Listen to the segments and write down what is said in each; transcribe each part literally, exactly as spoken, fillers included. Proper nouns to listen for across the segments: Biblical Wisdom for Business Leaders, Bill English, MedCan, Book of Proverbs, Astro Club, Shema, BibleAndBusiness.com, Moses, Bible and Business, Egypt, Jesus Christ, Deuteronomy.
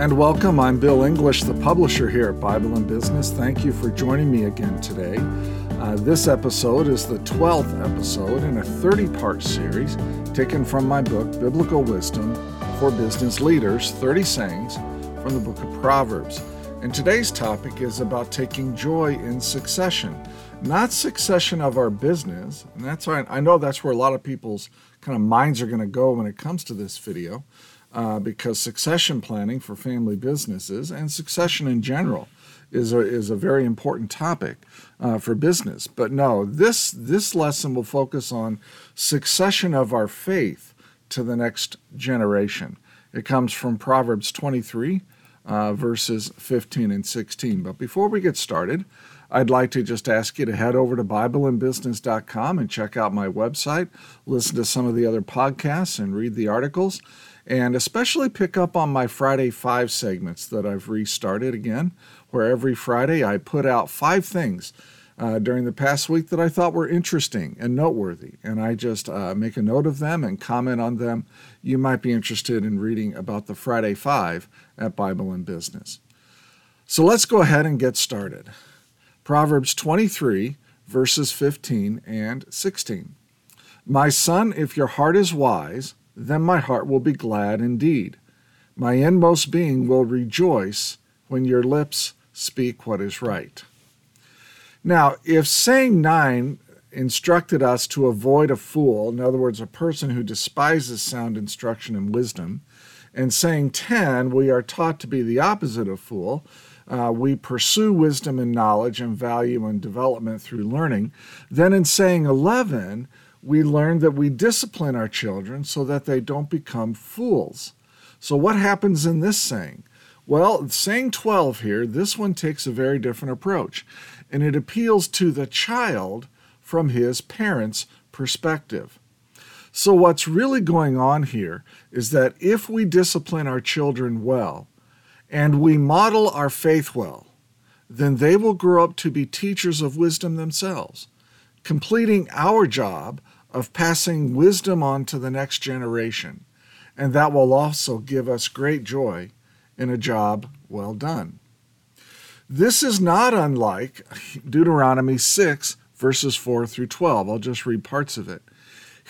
and welcome. I'm Bill English, the publisher here at Bible and Business. Thank you for joining me again today. Uh, this episode is the twelfth episode in a thirty-part series taken from my book, Biblical Wisdom for Business Leaders, thirty Sayings from the Book of Proverbs. And today's topic is about taking joy in succession, not succession of our business. And that's why I know that's where a lot of people's kind of minds are going to go when it comes to this video, uh, because succession planning for family businesses and succession in general is a, is a very important topic uh, for business. But no, this this lesson will focus on succession of our faith to the next generation. It comes from Proverbs twenty-three, uh, verses fifteen and sixteen. But before we get started, I'd like to just ask you to head over to Bible and Business dot com and check out my website, listen to some of the other podcasts and read the articles, and especially pick up on my Friday Five segments that I've restarted again, where every Friday I put out five things uh, during the past week that I thought were interesting and noteworthy, and I just uh, make a note of them and comment on them. You might be interested in reading about the Friday Five at Bible and Business. So let's go ahead and get started. Proverbs twenty-three, verses fifteen and sixteen. My son, if your heart is wise, then my heart will be glad indeed. My inmost being will rejoice when your lips speak what is right. Now, if saying nine instructed us to avoid a fool, in other words, a person who despises sound instruction and wisdom, and saying ten, we are taught to be the opposite of fool, Uh, we pursue wisdom and knowledge and value and development through learning. Then in saying eleven, we learn that we discipline our children so that they don't become fools. So what happens in this saying? Well, saying twelve here, this one takes a very different approach, and it appeals to the child from his parents' perspective. So what's really going on here is that if we discipline our children well, and we model our faith well, then they will grow up to be teachers of wisdom themselves, completing our job of passing wisdom on to the next generation, and that will also give us great joy in a job well done. This is not unlike Deuteronomy six, verses four through twelve. I'll just read parts of it.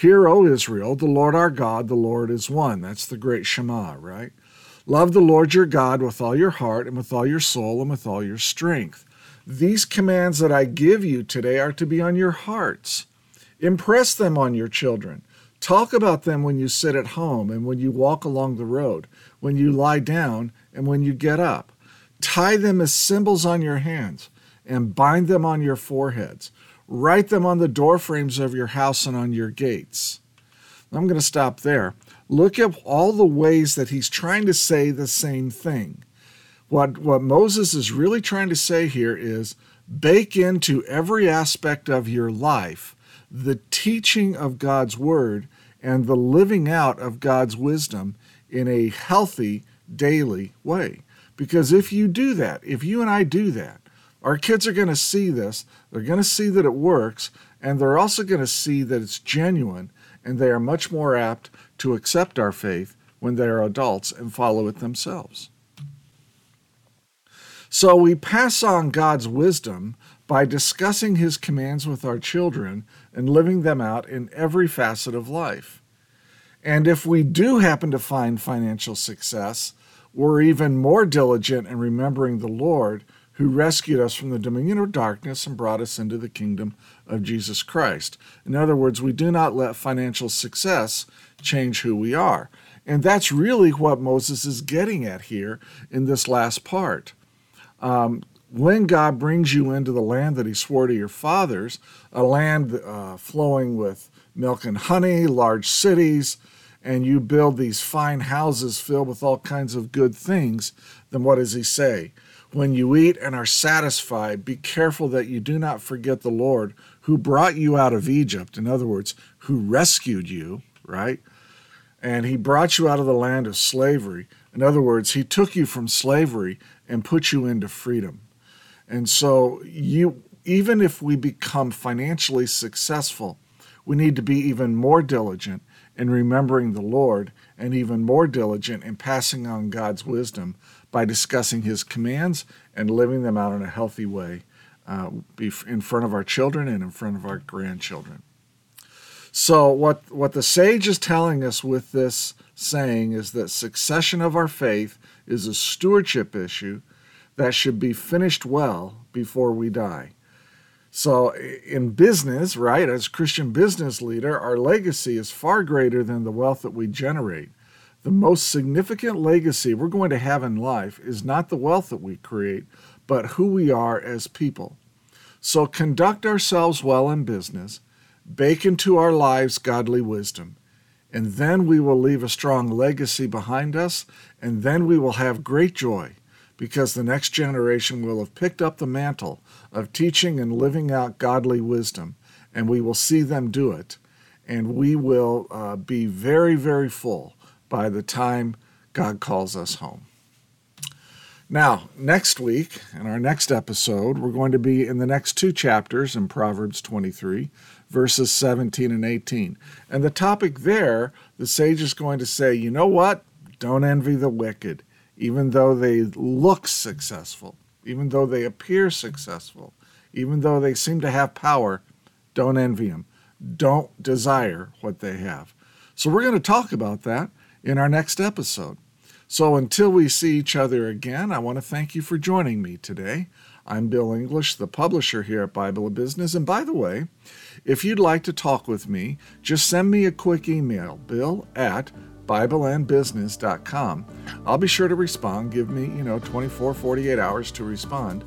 Hear, O Israel, the Lord our God, the Lord is one. That's the great Shema, right? Love the Lord your God with all your heart and with all your soul and with all your strength. These commands that I give you today are to be on your hearts. Impress them on your children. Talk about them when you sit at home and when you walk along the road, when you lie down and when you get up. Tie them as symbols on your hands and bind them on your foreheads. Write them on the doorframes of your house and on your gates. I'm going to stop there. Look at all the ways that he's trying to say the same thing. What, what Moses is really trying to say here is bake into every aspect of your life the teaching of God's word and the living out of God's wisdom in a healthy, daily way. Because if you do that, if you and I do that, our kids are going to see this, they're going to see that it works, and they're also going to see that it's genuine, and they are much more apt to accept our faith when they are adults and follow it themselves. So we pass on God's wisdom by discussing his commands with our children and living them out in every facet of life. And if we do happen to find financial success, we're even more diligent in remembering the Lord who rescued us from the dominion of darkness and brought us into the kingdom of Jesus Christ. In other words, we do not let financial success change who we are. And that's really what Moses is getting at here in this last part. Um, when God brings you into the land that he swore to your fathers, a land uh, flowing with milk and honey, large cities, and you build these fine houses filled with all kinds of good things, then what does he say? When you eat and are satisfied, be careful that you do not forget the Lord who brought you out of Egypt. In other words, who rescued you, right? And he brought you out of the land of slavery. In other words, he took you from slavery and put you into freedom. And so you, even if we become financially successful, we need to be even more diligent in remembering the Lord and even more diligent in passing on God's wisdom by discussing his commands and living them out in a healthy way uh, in front of our children and in front of our grandchildren. So what, what the sage is telling us with this saying is that succession of our faith is a stewardship issue that should be finished well before we die. So in business, right, as Christian business leader, our legacy is far greater than the wealth that we generate. The most significant legacy we're going to have in life is not the wealth that we create, but who we are as people. So conduct ourselves well in business, bake into our lives godly wisdom, and then we will leave a strong legacy behind us, and then we will have great joy, because the next generation will have picked up the mantle of teaching and living out godly wisdom, and we will see them do it, and we will uh, be very, very full by the time God calls us home. Now, next week, in our next episode, we're going to be in the next two chapters in Proverbs twenty-three, verses seventeen and eighteen. And the topic there, the sage is going to say, you know what? Don't envy the wicked. Even though they look successful, even though they appear successful, even though they seem to have power, don't envy them. Don't desire what they have. So we're going to talk about that in our next episode. So until we see each other again, I want to thank you for joining me today. I'm Bill English, the publisher here at Bible and Business. And by the way, if you'd like to talk with me, just send me a quick email, bill at Bible and Business dot com. I'll be sure to respond. Give me, you know, twenty-four, forty-eight hours to respond.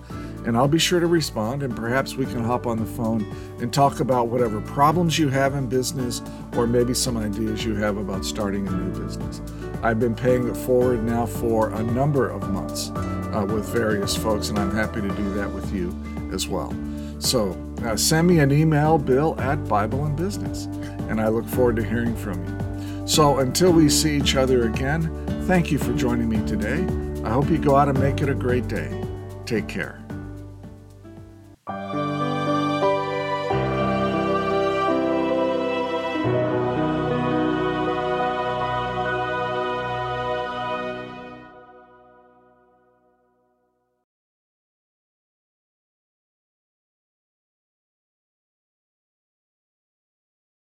And I'll be sure to respond, and perhaps we can hop on the phone and talk about whatever problems you have in business or maybe some ideas you have about starting a new business. I've been paying it forward now for a number of months uh, with various folks, and I'm happy to do that with you as well. So uh, send me an email, bill at Bible and Business, and I look forward to hearing from you. So until we see each other again, thank you for joining me today. I hope you go out and make it a great day. Take care.